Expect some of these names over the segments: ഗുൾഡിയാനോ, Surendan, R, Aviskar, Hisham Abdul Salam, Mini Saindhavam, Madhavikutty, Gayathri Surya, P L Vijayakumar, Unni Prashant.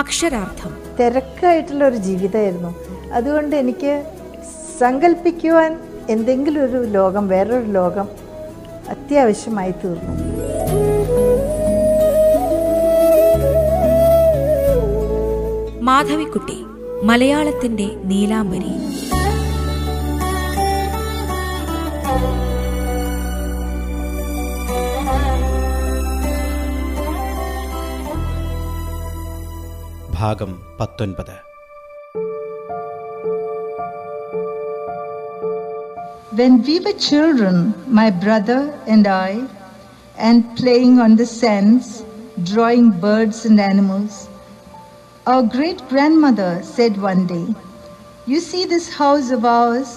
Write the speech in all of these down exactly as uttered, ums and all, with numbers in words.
അക്ഷരാർത്ഥം. തിരക്കായിട്ടുള്ള ഒരു ജീവിതമായിരുന്നു. അതുകൊണ്ട് എനിക്ക് സങ്കല്പിക്കുവാൻ എന്തെങ്കിലും ഒരു ലോകം, വേറൊരു ലോകം അത്യാവശ്യമായി തീർന്നു. മാധവിക്കുട്ടി, മലയാളത്തിന്റെ നീലാംബരി. ഭാഗം പത്തൊൻപത്. When we were children, my brother and I, and playing on the sands, drawing birds and animals, our great-grandmother said one day, "You see this house of ours,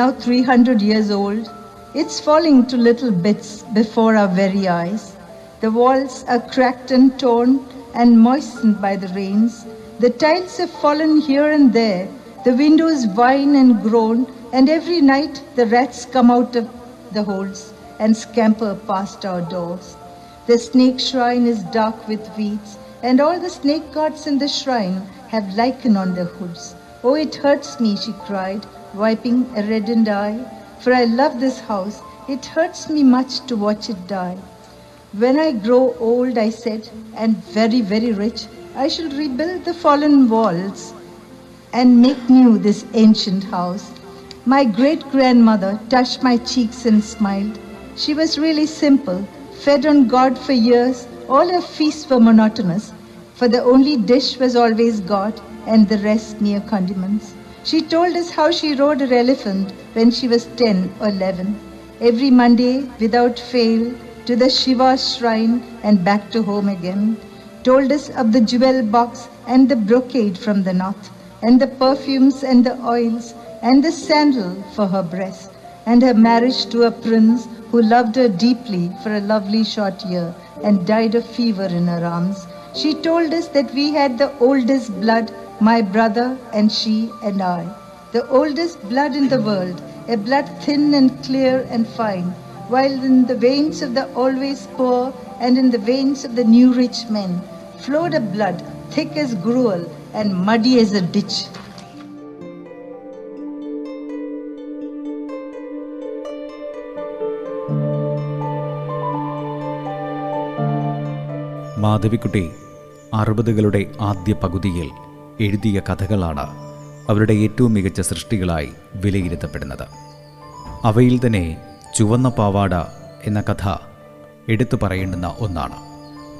now three hundred years old, it's falling to little bits before our very eyes. The walls are cracked and torn and moistened by the rains. The tiles have fallen here and there, the windows whine and groan, and every night the rats come out of the holes and scamper past our doors. The snake shrine is dark with weeds, and all the snake gods in the shrine have lichen on their hoods. Oh, it hurts me," she cried, wiping a reddened eye, "for I love this house. It hurts me much to watch it die. When I grow old," I said, "and very, very rich, I shall rebuild the fallen walls and make new this ancient house." My great-grandmother touched my cheeks and smiled. She was really simple, fed on God for years. All her feasts were monotonous, for the only dish was always God and the rest mere condiments. She told us how she rode her elephant when she was ten or eleven. Every Monday, without fail, to the Shiva shrine and back to home again. Told us of the jewel box and the brocade from the north, and the perfumes and the oils, and the sandal for her breast, and her marriage to a prince who loved her deeply for a lovely short year and died of fever in her arms. She told us that we had the oldest blood, my brother and she and I, the oldest blood in the world, a blood thin and clear and fine, while in the veins of the always poor and in the veins of the new rich men flowed a blood thick as gruel and muddy as a ditch. Madhavikutty അറുപതുകളുടെ ആദ്യ പകുതിയിൽ എഴുതിയ കഥകളാണ് അവരുടെ ഏറ്റവും മികച്ച സൃഷ്ടികളായി വിലയിരുത്തപ്പെടുന്നത്. അവയിൽ തന്നെ ചുവന്ന പാവാട എന്ന കഥ എടുത്തു പറയേണ്ടുന്ന ഒന്നാണ്.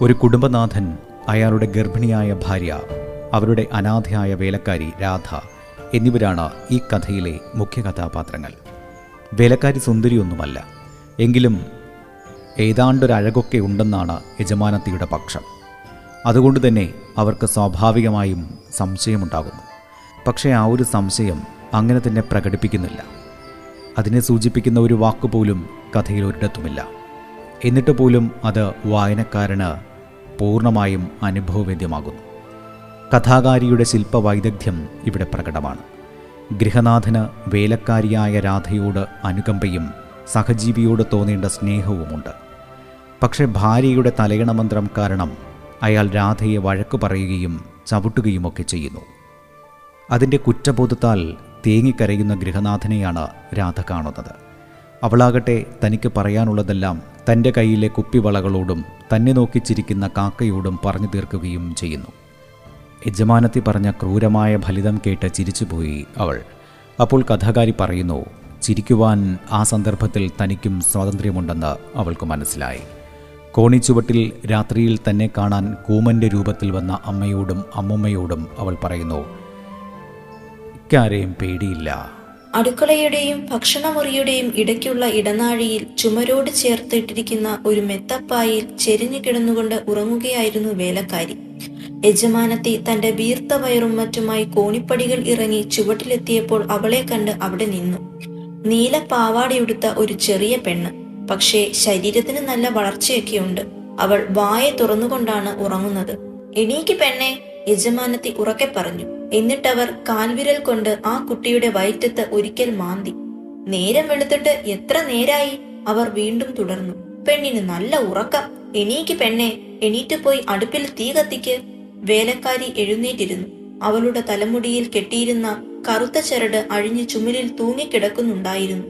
ഒരു കുടുംബനാഥൻ, അയാളുടെ ഗർഭിണിയായ ഭാര്യ, അവരുടെ അനാഥയായ വേലക്കാരി രാധ എന്നിവരാണ് ഈ കഥയിലെ മുഖ്യ കഥാപാത്രങ്ങൾ. വേലക്കാരി സുന്ദരിയൊന്നുമല്ല, എങ്കിലും ഏതാണ്ടൊരഴകൊക്കെ ഉണ്ടെന്നാണ് യജമാനത്തിയുടെ പക്ഷം. അതുകൊണ്ട് തന്നെ അവർക്ക് സ്വാഭാവികമായും സംശയമുണ്ടാകുന്നു. പക്ഷേ ആ ഒരു സംശയം അങ്ങനെ തന്നെ പ്രകടിപ്പിക്കുന്നില്ല. അതിനെ സൂചിപ്പിക്കുന്ന ഒരു വാക്കുപോലും കഥയിൽ ഒരിടത്തുമില്ല. എന്നിട്ട് പോലും അത് വായനക്കാരന് പൂർണ്ണമായും അനുഭവവേദ്യമാകുന്നു. കഥാകാരിയുടെ ശില്പവൈദഗ്ധ്യം ഇവിടെ പ്രകടമാണ്. ഗൃഹനാഥന് വേലക്കാരിയായ രാധയോട് അനുകമ്പയും സഹജീവിയോട് തോന്നേണ്ട സ്നേഹവുമുണ്ട്. പക്ഷേ ഭാര്യയുടെ തലയിണമന്ത്രം കാരണം അയാൾ രാധയെ വഴക്കു പറയുകയും ചവിട്ടുകയുമൊക്കെ ചെയ്യുന്നു. അതിൻ്റെ കുറ്റബോധത്താൽ തേങ്ങിക്കരയുന്ന ഗൃഹനാഥനെയാണ് രാധ കാണുന്നത്. അവളാകട്ടെ തനിക്ക് പറയാനുള്ളതെല്ലാം തൻ്റെ കയ്യിലെ കുപ്പിവളകളോടും തന്നെ നോക്കി ചിരിക്കുന്ന കാക്കയോടും പറഞ്ഞു തീർക്കുകയും ചെയ്യുന്നു. യജമാനത്തി പറഞ്ഞ ക്രൂരമായ ഫലിതം കേട്ട് ചിരിച്ചുപോയി അവൾ. അപ്പോൾ കഥാകാരി പറയുന്നു, ചിരിക്കുവാൻ ആ സന്ദർഭത്തിൽ തനിക്കും സ്വാതന്ത്ര്യമുണ്ടെന്ന് അവൾക്ക് മനസ്സിലായി. കോണിച്ചുവട്ടിൽ രാത്രിയിൽ തന്നെ കാണാൻ കൂമൻ്റെ രൂപത്തിൽ വന്ന അമ്മയോടും അമ്മുമ്മയോടും അവൾ പറയുന്നു, ഇക്കാരെയും പേടിയില്ല. അടുക്കളയുടെയും ഭക്ഷണമുറിയുടെയും ഇടയ്ക്കുള്ള ഇടനാഴിയിൽ ചുമരോട് ചേർത്തിട്ടിരിക്കുന്ന ഒരു മെത്തപ്പായിൽ ചെരിഞ്ഞു കിടന്നുകൊണ്ട് ഉറങ്ങുകയായിരുന്നു വേലക്കാരി. യജമാനത്തി തന്റെ വീർത്ത വയറും മറ്റുമായി കോണിപ്പടികൾ ഇറങ്ങി ചുവട്ടിലെത്തിയപ്പോൾ അവളെ കണ്ട് അവിടെ നിന്നു. നീല പാവാടയുടുത്ത ഒരു ചെറിയ പെണ്ണ്, പക്ഷേ ശരീരത്തിന് നല്ല വളർച്ചയൊക്കെയുണ്ട്. അവൾ വായ തുറന്നുകൊണ്ടാണ് ഉറങ്ങുന്നത്. "എണീക്ക് പെണ്ണെ," യജമാനത്തി ഉറക്കെ പറഞ്ഞു. എന്നിട്ടവർ കാൽവിരൽ കൊണ്ട് ആ കുട്ടിയുടെ വയറ്റത്ത് ഒരിക്കൽ മാന്തി. "നേരം വെളുത്തിട്ട് എത്ര നേരായി," അവർ വീണ്ടും തുടർന്നു. "പെണ്ണിന് നല്ല ഉറക്കം. എണീക്ക് പെണ്ണെ, എണീറ്റ് പോയി അടുപ്പിൽ തീ കത്തിക്ക്." വേലക്കാരി എഴുന്നേറ്റിരുന്നു. അവളുടെ തലമുടിയിൽ കെട്ടിയിരുന്ന കറുത്ത ചരട് അഴിഞ്ഞ് ചുമലിൽ തൂങ്ങിക്കിടക്കുന്നുണ്ടായിരുന്നു.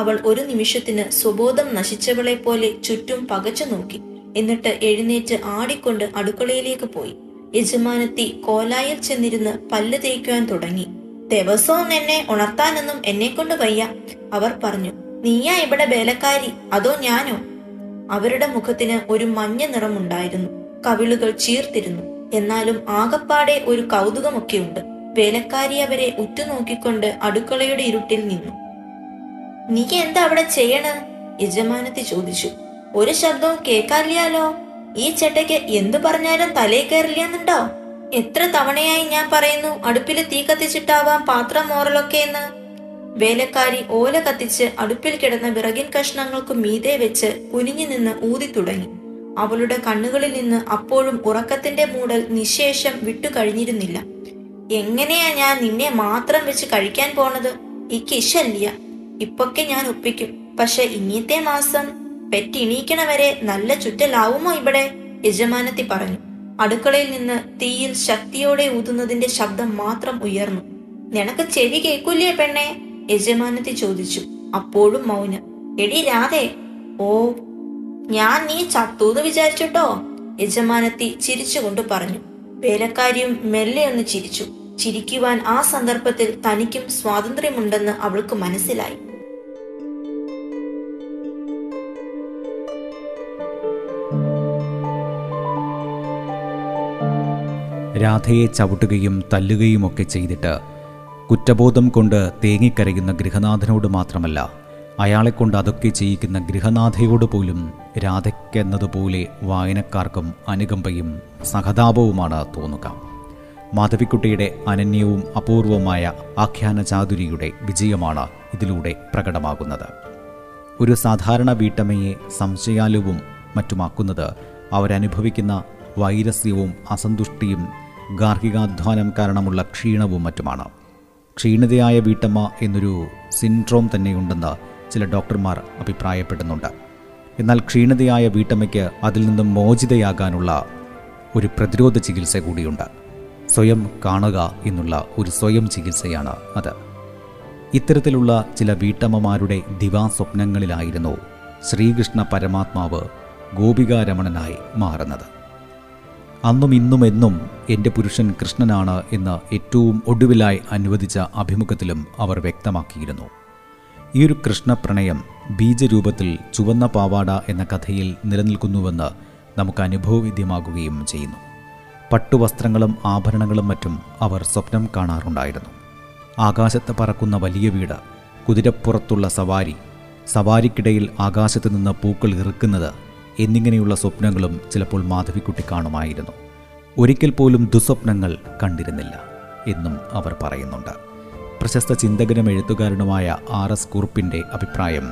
അവൾ ഒരു നിമിഷത്തിന് സ്വബോധം നശിച്ചവളെ പോലെ ചുറ്റും പകച്ചു നോക്കി. എന്നിട്ട് എഴുന്നേറ്റ് ആടിക്കൊണ്ട് അടുക്കളയിലേക്ക് പോയി. യജമാനത്തി കോലായിൽ ചെന്നിരുന്ന് പല്ല് തേയ്ക്കുവാൻ തുടങ്ങി. ദിവസവും എന്നെ ഉണർത്താനൊന്നും എന്നെ കൊണ്ട് വയ്യ, അവർ പറഞ്ഞു. നീയാ ഇവിടെ വേലക്കാരി, അതോ ഞാനോ? അവരുടെ മുഖത്തിന് ഒരു മഞ്ഞ നിറമുണ്ടായിരുന്നു. കവിളുകൾ ചീർത്തിരുന്നു. എന്നാലും ആകപ്പാടെ ഒരു കൗതുകമൊക്കെയുണ്ട്. വേലക്കാരി അവരെ ഉറ്റുനോക്കിക്കൊണ്ട് അടുക്കളയുടെ ഇരുട്ടിൽ നിന്നു. നീ എന്താ അവിടെ ചെയ്യണ? യജമാനത്തി ചോദിച്ചു. ഒരു ശബ്ദവും കേൾക്കാറില്ലല്ലോ. ഈ ചേട്ടയ്ക്ക് എന്തു പറഞ്ഞാലും തലേ കയറില്ലെന്നുണ്ടോ? എത്ര തവണയായി ഞാൻ പറയുന്നു, അടുപ്പിൽ തീ കത്തിച്ചിട്ടാവാം പാത്രം മോറലൊക്കെ എന്ന്. വേലക്കാരി ഓല കത്തിച്ച് അടുപ്പിൽ കിടന്ന വിറകിൻ കഷ്ണങ്ങൾക്ക് മീതെ വെച്ച് കുനിഞ്ഞു നിന്ന് ഊതി തുടങ്ങി. അവളുടെ കണ്ണുകളിൽ നിന്ന് അപ്പോഴും ഉറക്കത്തിന്റെ മൂടൽ നിശേഷം വിട്ടുകഴിഞ്ഞിരുന്നില്ല. എങ്ങനെയാ ഞാൻ നിന്നെ മാത്രം വെച്ച് കഴിക്കാൻ പോണത്? ഈ കിശല്യ ഇപ്പൊക്കെ ഞാൻ ഒപ്പിക്കും, പക്ഷെ ഇന്നത്തെ മാസം പെറ്റിണീക്കണവരെ നല്ല ചുറ്റലാവുമോ ഇവിടെ? യജമാനത്തി പറഞ്ഞു. അടുക്കളയിൽ നിന്ന് തീയിൽ ശക്തിയോടെ ഊതുന്നതിന്റെ ശബ്ദം മാത്രം ഉയർന്നു. നിനക്ക് ചെവി കേൾക്കൂലേ പെണ്ണെ? യജമാനത്തി ചോദിച്ചു. അപ്പോഴും മൗനം. എടി രാധേ. ഓ, ഞാൻ നീ ചത്തൂന്ന് വിചാരിച്ചുട്ടോ, യജമാനത്തി ചിരിച്ചുകൊണ്ട് പറഞ്ഞു. വേലക്കാരിയും മെല്ലെയൊന്ന് ചിരിച്ചു. ചിരിക്കുവാൻ ആ സന്ദർഭത്തിൽ തനിക്കും സ്വാതന്ത്ര്യമുണ്ടെന്ന് അവൾക്ക് മനസ്സിലായി. രാധയെ ചവിട്ടുകയും തല്ലുകയുമൊക്കെ ചെയ്തിട്ട് കുറ്റബോധം കൊണ്ട് തേങ്ങിക്കരയുന്ന ഗൃഹനാഥനോട് മാത്രമല്ല, അയാളെക്കൊണ്ട് അതൊക്കെ ചെയ്യിക്കുന്ന ഗൃഹനാഥയോട് പോലും രാധയ്ക്കെന്നതുപോലെ വായനക്കാർക്കും അനുകമ്പയും സഹതാപവുമാണ് തോന്നുക. മാധവിക്കുട്ടിയുടെ അനന്യവും അപൂർവമായ ആഖ്യാന ചാതുരിയുടെ വിജയമാണ് ഇതിലൂടെ പ്രകടമാകുന്നത്. ഒരു സാധാരണ വീട്ടമ്മയെ സംശയാലുവും മറ്റുമാക്കുന്നത് അവരനുഭവിക്കുന്ന വൈരസ്യവും അസന്തുഷ്ടിയും ഗാർഹികാധ്വാനം കാരണമുള്ള ക്ഷീണവും മറ്റുമാണ്. ക്ഷീണിതയായ വീട്ടമ്മ എന്നൊരു സിൻഡ്രോം തന്നെയുണ്ടെന്ന് ചില ഡോക്ടർമാർ അഭിപ്രായപ്പെടുന്നുണ്ട്. എന്നാൽ ക്ഷീണിതയായ വീട്ടമ്മയ്ക്ക് അതിൽ നിന്നും മോചിതയാകാനുള്ള ഒരു പ്രതിരോധ ചികിത്സ കൂടിയുണ്ട്. സ്വയം കാണുക എന്നുള്ള ഒരു സ്വയം ചികിത്സയാണ് അത്. ഇത്തരത്തിലുള്ള ചില വീട്ടമ്മമാരുടെ ദിവാസ്വപ്നങ്ങളിലായിരുന്നു ശ്രീകൃഷ്ണ പരമാത്മാവ് ഗോപികാരമണനായി മാറുന്നത്. അന്നും ഇന്നും എന്നും എൻ്റെ പുരുഷൻ കൃഷ്ണനാണ് എന്ന് ഏറ്റവും ഒടുവിലായി അനുവദിച്ച അഭിമുഖത്തിലും അവർ വ്യക്തമാക്കിയിരുന്നു. ഈ ഒരു കൃഷ്ണപ്രണയം ബീജരൂപത്തിൽ ചുവന്ന പാവാട എന്ന കഥയിൽ നിലനിൽക്കുന്നുവെന്ന് നമുക്ക് അനുഭവവേദ്യമാകുകയും ചെയ്യുന്നു. പട്ടുവസ്ത്രങ്ങളും ആഭരണങ്ങളും മറ്റും അവർ സ്വപ്നം കാണാറുണ്ടായിരുന്നു. ആകാശത്ത് പറക്കുന്ന വലിയ വീട്, കുതിരപ്പുറത്തുള്ള സവാരി, സവാരിക്കിടയിൽ ആകാശത്ത് നിന്ന് പൂക്കൾ ഇറുക്കുന്നത് എന്നിങ്ങനെയുള്ള സ്വപ്നങ്ങളും ചിലപ്പോൾ മാധവിക്കുട്ടി കാണുമായിരുന്നു. ഒരിക്കൽ പോലും ദുസ്വപ്നങ്ങൾ കണ്ടിരുന്നില്ല എന്നും അവർ പറയുന്നുണ്ട്. പ്രശസ്ത ചിന്തകനും എഴുത്തുകാരനുമായ ആർ എസ് കുറുപ്പിൻ്റെ അഭിപ്രായം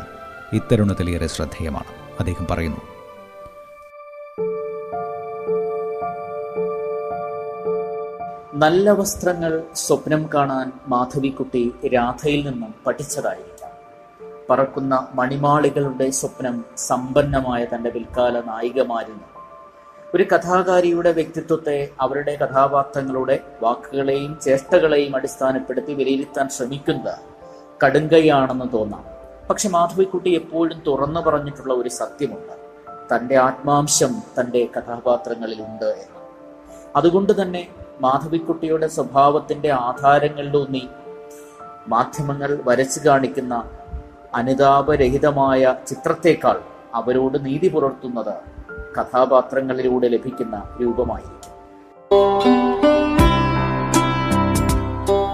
ഇത്തരുണത്തിലേറെ ശ്രദ്ധേയമാണ്. അദ്ദേഹം പറയുന്നു, നല്ല വസ്ത്രങ്ങൾ സ്വപ്നം കാണാൻ മാധവിക്കുട്ടി രാധയിൽ നിന്നും പഠിച്ചതായിരുന്നു. പറക്കുന്ന മണിമാളികളുടെ സ്വപ്നം സമ്പന്നമായ തൻ്റെ പിൽക്കാല നായികമായിരുന്നു. ഒരു കഥാകാരിയുടെ വ്യക്തിത്വത്തെ അവരുടെ കഥാപാത്രങ്ങളുടെ വാക്കുകളെയും ചേഷ്ടകളെയും അടിസ്ഥാനപ്പെടുത്തി വിലയിരുത്താൻ ശ്രമിക്കുന്ന കടുങ്കയാണെന്ന് തോന്നാം. പക്ഷെ മാധവിക്കുട്ടി എപ്പോഴും തുറന്നു പറഞ്ഞിട്ടുള്ള ഒരു സത്യമുണ്ട്, തൻ്റെ ആത്മാംശം തൻ്റെ കഥാപാത്രങ്ങളിലുണ്ട് എന്ന്. അതുകൊണ്ട് തന്നെ മാധവിക്കുട്ടിയുടെ സ്വഭാവത്തിൻ്റെ ആധാരങ്ങളിലൂന്നി മാധ്യമങ്ങൾ വരച്ചു കാണിക്കുന്ന അനുതാപരഹിതമായ ചിത്രത്തേക്കാൾ അവരോട് നീതി പുലർത്തുന്നത് കഥാപാത്രങ്ങളിലൂടെ ലഭിക്കുന്ന രൂപമായിരിക്കും.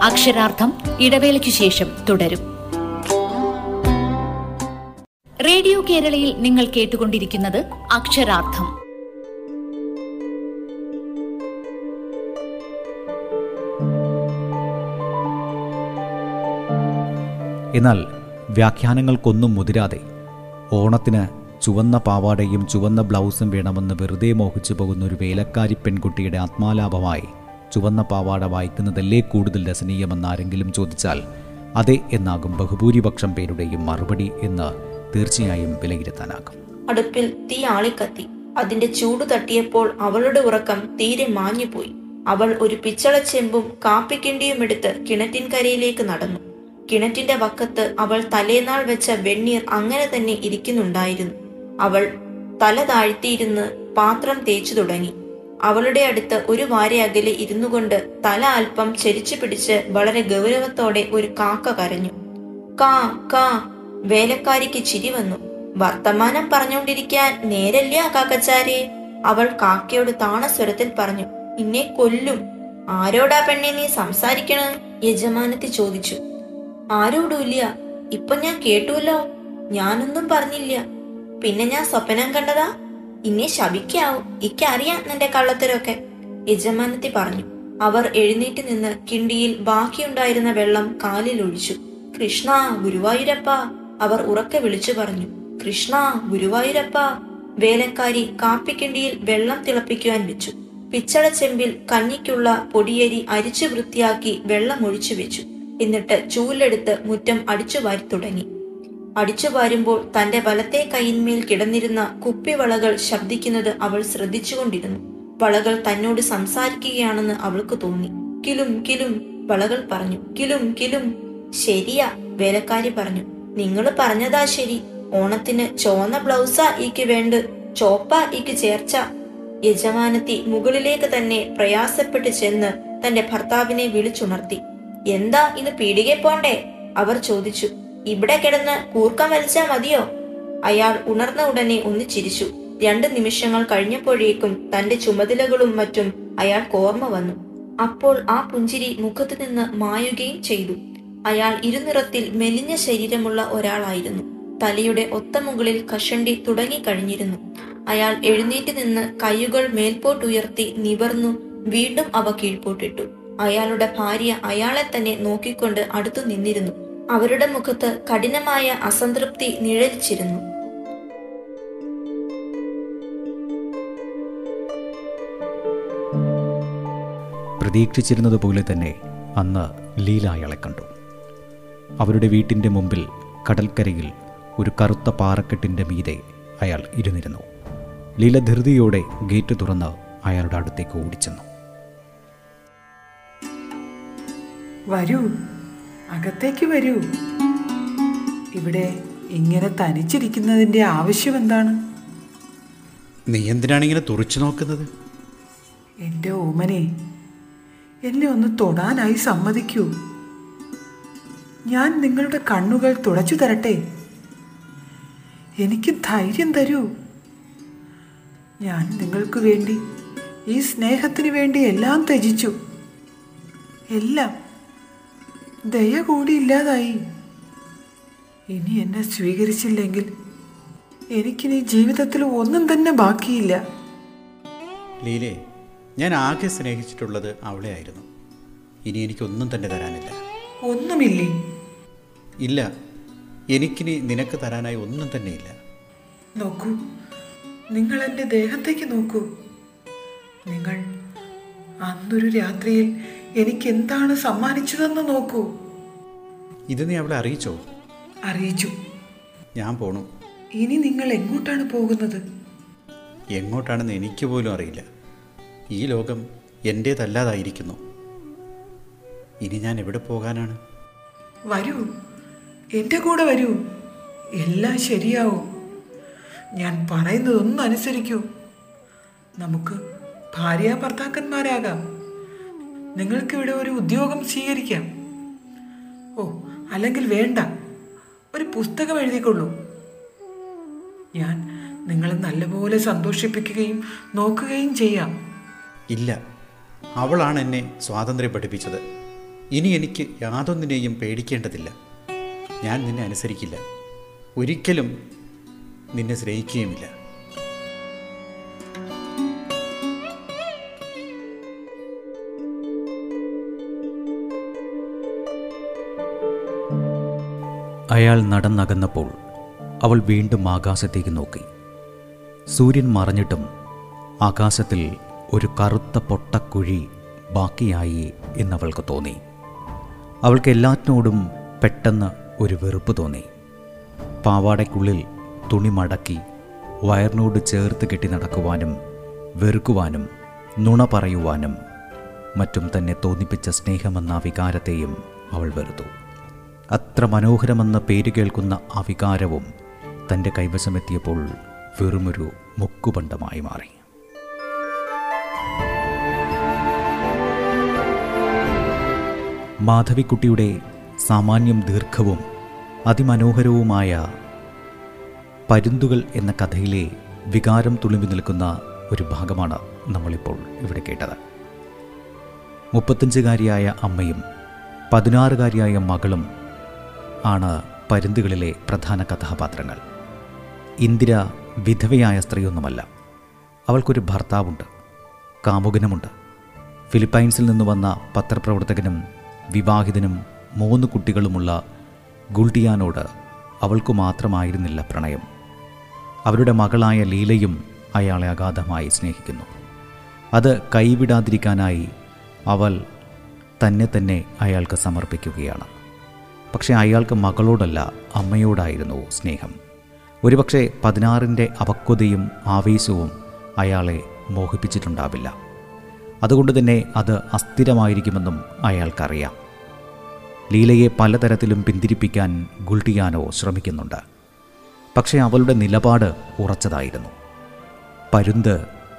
അക്ഷരാർത്ഥം ഇടവേളയ്ക്കു ശേഷം തുടരും. റേഡിയോ കേരളയിൽ നിങ്ങൾ കേട്ടുകൊണ്ടിരിക്കുന്നത് അക്ഷരാർത്ഥം. എന്നാൽ വ്യാഖ്യാനങ്ങൾക്കൊന്നും മുതിരാതെ ഓണത്തിന് ചുവന്ന പാവാടയും ചുവന്ന ബ്ലൗസും വേണമെന്ന് വെറുതെ മോഹിച്ചു പോകുന്ന ഒരു വേലക്കാരി പെൺകുട്ടിയുടെ ആത്മാലാഭമായി ചുവന്ന പാവാട വായിക്കുന്നതല്ലേ കൂടുതൽ രസനീയമെന്ന് ആരെങ്കിലും ചോദിച്ചാൽ അതെ എന്നാകും ബഹുഭൂരിപക്ഷം പേരുടെയും മറുപടി എന്ന് തീർച്ചയായും വിലയിരുത്താനാകും. അടുപ്പിൽ തീ ആളിക്കത്തി. അതിന്റെ ചൂട് തട്ടിയപ്പോൾ അവളുടെ ഉറക്കം തീരെ മാഞ്ഞുപോയി. അവൾ ഒരു പിച്ചളച്ചെമ്പും കാപ്പിക്കിണ്ടിയും എടുത്ത് കിണറ്റിൻകരയിലേക്ക് നടന്നു. കിണറ്റിന്റെ വക്കത്ത് അവൾ തലേനാൾ വെച്ച വെണ്ണീർ അങ്ങനെ തന്നെ ഇരിക്കുന്നുണ്ടായിരുന്നു. അവൾ തല താഴ്ത്തിയിരുന്ന് പാത്രം തേച്ചു തുടങ്ങി. അവളുടെ അടുത്ത് ഒരു വാര അകലെ ഇരുന്നു കൊണ്ട് തല അല്പം ചെരിച്ചു പിടിച്ച് വളരെ ഗൗരവത്തോടെ ഒരു കാക്ക കരഞ്ഞു. കാ കാ. വേലക്കാരിക്ക് ചിരി വന്നു. വർത്തമാനം പറഞ്ഞുകൊണ്ടിരിക്കാൻ നേരല്ലേ ആ കാക്കച്ചാരെ? അവൾ കാക്കയോട് താണ സ്വരത്തിൽ പറഞ്ഞു. ഇന്നെ കൊല്ലും. ആരോടാ പെണ്ണെ നീ സംസാരിക്കണ? യജമാനത്തി ചോദിച്ചു. ആരോടൂല്ല, ഇപ്പൊ ഞാൻ കേട്ടുവല്ലോ. ഞാനൊന്നും പറഞ്ഞില്ല. പിന്നെ ഞാൻ സ്വപ്നം കണ്ടതാ. ഇന്നെ ശപിക്കാവും, ഇക്കറിയാം നിന്റെ കള്ളത്തരൊക്കെ, യജമാനത്തി പറഞ്ഞു. അവർ എഴുന്നേറ്റ് നിന്ന് കിണ്ടിയിൽ ബാക്കിയുണ്ടായിരുന്ന വെള്ളം കാലിൽ ഒഴിച്ചു. കൃഷ്ണ ഗുരുവായൂരപ്പ. അവർ ഉറക്കെ വിളിച്ചു പറഞ്ഞു. കൃഷ്ണ ഗുരുവായൂരപ്പ. വേലക്കാരി കാപ്പിക്കിണ്ടിയിൽ വെള്ളം തിളപ്പിക്കുവാൻ വെച്ചു. പിച്ചള ചെമ്പിൽ കഞ്ഞിക്കുള്ള പൊടിയരി അരിച്ചു വൃത്തിയാക്കി വെള്ളം ഒഴിച്ചു വെച്ചു. എന്നിട്ട് ചൂലെടുത്ത് മുറ്റം അടിച്ചു വാരി തുടങ്ങി. അടിച്ചു വാരുമ്പോൾ തന്റെ വലത്തെ കൈയിന്മേൽ കിടന്നിരുന്ന കുപ്പിവളകൾ ശബ്ദിക്കുന്നത് അവൾ ശ്രദ്ധിച്ചുകൊണ്ടിരുന്നു. വളകൾ തന്നോട് സംസാരിക്കുകയാണെന്ന് അവൾക്ക് തോന്നി. കിലും കിലും, വളകൾ പറഞ്ഞു. കിലും കിലും. ശരിയാ, വേലക്കാരി പറഞ്ഞു. നിങ്ങൾ പറഞ്ഞതാ ശരി. ഓണത്തിന് ചോന്ന ബ്ലൗസാ ഈക്ക് വേണ്ട, ചോപ്പാ ഈക്ക് ചേർച്ച. യജമാനത്തി മുകളിലേക്ക് തന്നെ പ്രയാസപ്പെട്ട് ചെന്ന് തന്റെ ഭർത്താവിനെ വിളിച്ചുണർത്തി. എന്താ ഇന്ന് പീടികെ പോണ്ടേ? അവർ ചോദിച്ചു. ഇവിടെ കിടന്ന് കൂർക്കം വലിച്ചാ മതിയോ? അയാൾ ഉണർന്ന ഉടനെ ഒന്ന് ചിരിച്ചു. രണ്ട് നിമിഷങ്ങൾ കഴിഞ്ഞപ്പോഴേക്കും തന്റെ ചുമതലകളും മറ്റും അയാൾക്ക് ഓർമ്മ വന്നു. അപ്പോൾ ആ പുഞ്ചിരി മുഖത്തു നിന്ന് മായുകയും ചെയ്തു. അയാൾ ഇരുനിറത്തിൽ മെലിഞ്ഞ ശരീരമുള്ള ഒരാളായിരുന്നു. തലയുടെ ഒത്ത മുകളിൽ കഷണ്ടി തുടങ്ങിക്കഴിഞ്ഞിരുന്നു. അയാൾ എഴുന്നേറ്റ് നിന്ന് കൈകൾ മേൽപോട്ടുയർത്തി നിവർന്നു. വീണ്ടും അവ കീഴ്പോട്ടിട്ടു. അയാളുടെ ഭാര്യ അയാളെ തന്നെ നോക്കിക്കൊണ്ട് അടുത്തു നിന്നിരുന്നു. അവരുടെ മുഖത്ത് കഠിനമായ അസംതൃപ്തി നിഴലിച്ചിരുന്നു. പ്രതീക്ഷിച്ചിരുന്നതുപോലെ തന്നെ അന്ന് ലീല അയാളെ കണ്ടു. അവരുടെ വീട്ടിൻ്റെ മുമ്പിൽ കടൽക്കരയിൽ ഒരു കറുത്ത പാറക്കെട്ടിൻ്റെ മീതെ അയാൾ ഇരുന്നിരുന്നു. ലീല ധൃതിയോടെ ഗേറ്റ് തുറന്ന് അയാളുടെ അടുത്തേക്ക് ഓടിച്ചെന്നു. വരൂ, അകത്തേക്ക് വരൂ. ഇവിടെ ഇങ്ങനെ തനിച്ചിരിക്കുന്നതിൻ്റെ ആവശ്യം എന്താണ്? നീ എന്തിനാണ് ഇങ്ങനെ തുറിച്ചു നോക്കുന്നത്? എൻ്റെ ഓമനെ, എന്നെ ഒന്ന് തൊടാനായി സമ്മതിക്കൂ. ഞാൻ നിങ്ങളുടെ കണ്ണുകൾ തുടച്ചു തരട്ടെ. എനിക്ക് ധൈര്യം തരൂ. ഞാൻ നിങ്ങൾക്ക് വേണ്ടി, ഈ സ്നേഹത്തിന് വേണ്ടി എല്ലാം ത്യജിച്ചു. എല്ലാം ദയ കൂടി ഇല്ലാതായി. ഇനി എന്നെ സ്വീകരിച്ചില്ലെങ്കിൽ എനിക്കിനി ജീവിതത്തിൽ ഒന്നും തന്നെ ബാക്കിയില്ല. ലീലേ, ഞാൻ ആകെ സ്നേഹിച്ചിട്ടുള്ളത് അവളെ ആയിരുന്നു. ഇനി എനിക്കൊന്നും തന്നെ തരാനില്ല. ഒന്നുമില്ലേ? ഇല്ല, എനിക്കിനി നിനക്ക് തരാനായി ഒന്നും തന്നെയില്ല. നോക്കൂ, നിങ്ങൾ എൻ്റെ ദേഹത്തേക്ക് നോക്കൂ. നിങ്ങൾ അന്നൊരു രാത്രിയിൽ എനിക്ക് എന്താണ് സമ്മാനിച്ചതെന്ന് നോക്കൂ. ഇത് നീ അവളെ അറിയിച്ചോ? അറിയിച്ചു. ഞാൻ പോണു. ഇനി നിങ്ങൾ എങ്ങോട്ടാണ് പോകുന്നത്? എങ്ങോട്ടാണെന്ന് എനിക്ക് പോലും അറിയില്ല. ഈ ലോകം എൻ്റേതല്ലാതായിരിക്കുന്നു. ഇനി ഞാൻ എവിടെ പോകാനാണ്? വരൂ, എൻ്റെ കൂടെ വരൂ. എല്ലാം ശരിയാവും. ഞാൻ പറയുന്നതൊന്നും അനുസരിക്കൂ. നമുക്ക് ഭാര്യ ഭർത്താക്കന്മാരാകാം. നിങ്ങൾക്കിവിടെ ഒരു ഉദ്യോഗം സ്വീകരിക്കാം. ഓ, അല്ലെങ്കിൽ വേണ്ട, ഒരു പുസ്തകം എഴുതിക്കൊള്ളൂ. ഞാൻ നിങ്ങളെ നല്ലപോലെ സന്തോഷിപ്പിക്കുകയും നോക്കുകയും ചെയ്യാം. ഇല്ല, അവളാണ് എന്നെ സ്വാതന്ത്ര്യം പഠിപ്പിച്ചത്. ഇനി എനിക്ക് യാതൊന്നിനെയും പേടിക്കേണ്ടതില്ല. ഞാൻ നിന്നെ അനുസരിക്കില്ല, ഒരിക്കലും നിന്നെ സ്നേഹിക്കുകയുമില്ല. അയാൾ നടന്നകന്നപ്പോൾ അവൾ വീണ്ടും ആകാശത്തേക്ക് നോക്കി. സൂര്യൻ മറഞ്ഞിട്ടും ആകാശത്തിൽ ഒരു കറുത്ത പൊട്ടക്കുഴി ബാക്കിയായി എന്നവൾക്ക് തോന്നി. അവൾക്ക് എല്ലാറ്റിനോടും പെട്ടെന്ന് ഒരു വെറുപ്പ് തോന്നി. പാവാടയ്ക്കുള്ളിൽ തുണി മടക്കി വയറിനോട് ചേർത്ത് കെട്ടി നടക്കുവാനും വെറുക്കുവാനും നുണ പറയുവാനും മറ്റും തന്നെ തോന്നിപ്പിച്ച സ്നേഹമെന്ന വികാരത്തെയും അവൾ വെറുത്തു. അത്ര മനോഹരമെന്ന പേര് കേൾക്കുന്ന ആ വികാരവും തൻ്റെ കൈവശമെത്തിയപ്പോൾ വെറുമൊരു മുക്കുപണ്ടമായി മാറി. മാധവിക്കുട്ടിയുടെ സാമാന്യം ദീർഘവും അതിമനോഹരവുമായ പരുന്തുകൾ എന്ന കഥയിലെ വികാരം തുളുമ്പി നിൽക്കുന്ന ഒരു ഭാഗമാണ് നമ്മളിപ്പോൾ ഇവിടെ കേട്ടത്. മുപ്പത്തഞ്ചുകാരിയായ അമ്മയും പതിനാറുകാരിയായ മകളും ആണ് പരുന്തുകളിലെ പ്രധാന കഥാപാത്രങ്ങൾ. ഇന്ദിര വിധവയായ സ്ത്രീയൊന്നുമല്ല. അവൾക്കൊരു ഭർത്താവുണ്ട്, കാമുകനുമുണ്ട്. ഫിലിപ്പൈൻസിൽ നിന്ന് വന്ന പത്രപ്രവർത്തകനും വിവാഹിതനും മൂന്ന് കുട്ടികളുമുള്ള ഗുൾഡിയാനോട് അവൾക്കു മാത്രമായിരുന്നില്ല പ്രണയം. അവരുടെ മകളായ ലീലയും അയാളെ അഗാധമായി സ്നേഹിക്കുന്നു. അത് കൈവിടാതിരിക്കാനായി അവൾ തന്നെ തന്നെ അയാൾക്ക് സമർപ്പിക്കുകയാണ്. പക്ഷേ അയാൾക്ക് മകളോടല്ല, അമ്മയോടായിരുന്നു സ്നേഹം. ഒരുപക്ഷെ പതിനാറിൻ്റെ അപക്വതയും ആവേശവും അയാളെ മോഹിപ്പിച്ചിട്ടുണ്ടാവില്ല. അതുകൊണ്ട് തന്നെ അത് അസ്ഥിരമായിരിക്കുമെന്നും അയാൾക്കറിയാം. ലീലയെ പലതരത്തിലും പിന്തിരിപ്പിക്കാൻ ഗുൾഡിയാനോ ശ്രമിക്കുന്നുണ്ട്. പക്ഷേ അവളുടെ നിലപാട് ഉറച്ചതായിരുന്നു. പരുന്ത്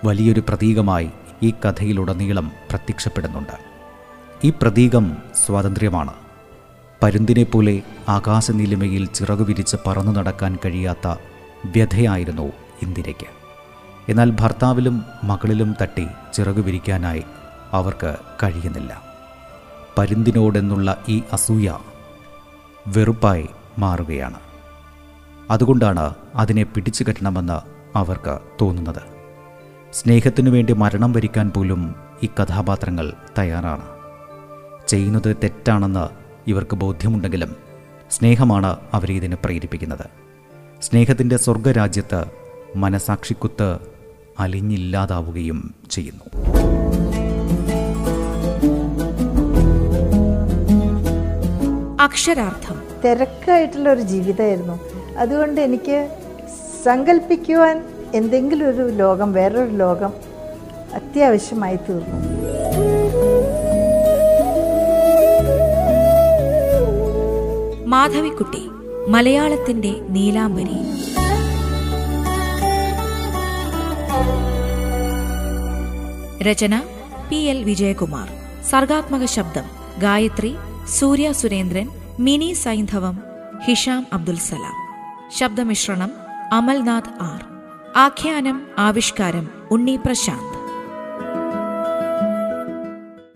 വലിയൊരു പ്രതീകമായി ഈ കഥയിലുടനീളം പ്രത്യക്ഷപ്പെടുന്നുണ്ട്. ഈ പ്രതീകം സ്വാതന്ത്ര്യമാണ്. പരുന്തിനെപ്പോലെ ആകാശനീലിമയിൽ ചിറകു വിരിച്ച് പറന്നു നടക്കാൻ കഴിയാത്ത വ്യഥയായിരുന്നു ഇന്ദിരയ്ക്ക്. എന്നാൽ ഭർത്താവിലും മകളിലും തട്ടി ചിറകു വിരിക്കാനായി അവർക്ക് കഴിയുന്നില്ല. പരുന്തിനോടെന്നുള്ള ഈ അസൂയ വെറുപ്പായി മാറുകയാണ്. അതുകൊണ്ടാണ് അതിനെ പിടിച്ചു കെട്ടണമെന്ന് അവർക്ക് തോന്നുന്നത്. സ്നേഹത്തിനു വേണ്ടി മരണം വരിക്കാൻ പോലും ഈ കഥാപാത്രങ്ങൾ തയ്യാറാണ്. ചെയ്യുന്നത് തെറ്റാണെന്ന് ഇവർക്ക് ബോധ്യമുണ്ടെങ്കിലും സ്നേഹമാണ് അവരെ ഇതിനെ പ്രേരിപ്പിക്കുന്നത്. സ്നേഹത്തിൻ്റെ സ്വർഗരാജ്യത്ത് മനസാക്ഷിക്കുത്ത് അലിഞ്ഞില്ലാതാവുകയും ചെയ്യുന്നു. അക്ഷരാർത്ഥം തിരക്കായിട്ടുള്ള ഒരു ജീവിതമായിരുന്നു. അതുകൊണ്ട് എനിക്ക് സങ്കല്പിക്കുവാൻ എന്തെങ്കിലും ഒരു ലോകം, വേറൊരു ലോകം അത്യാവശ്യമായി തീർന്നു. മാധവിക്കുട്ടി, മലയാളത്തിൻ്റെ നീലാംബരി. രചന പി എൽ വിജയകുമാർ. സർഗാത്മക ശബ്ദം ഗായത്രി, സൂര്യ, സുരേന്ദ്രൻ. മിനി സൈന്ധവം ഹിഷാം അബ്ദുൽ സലാം. ശബ്ദമിശ്രണം അമൽ നാഥ്, ആർ. ആഖ്യാനം ആവിഷ്കാരം ഉണ്ണി പ്രശാന്ത്.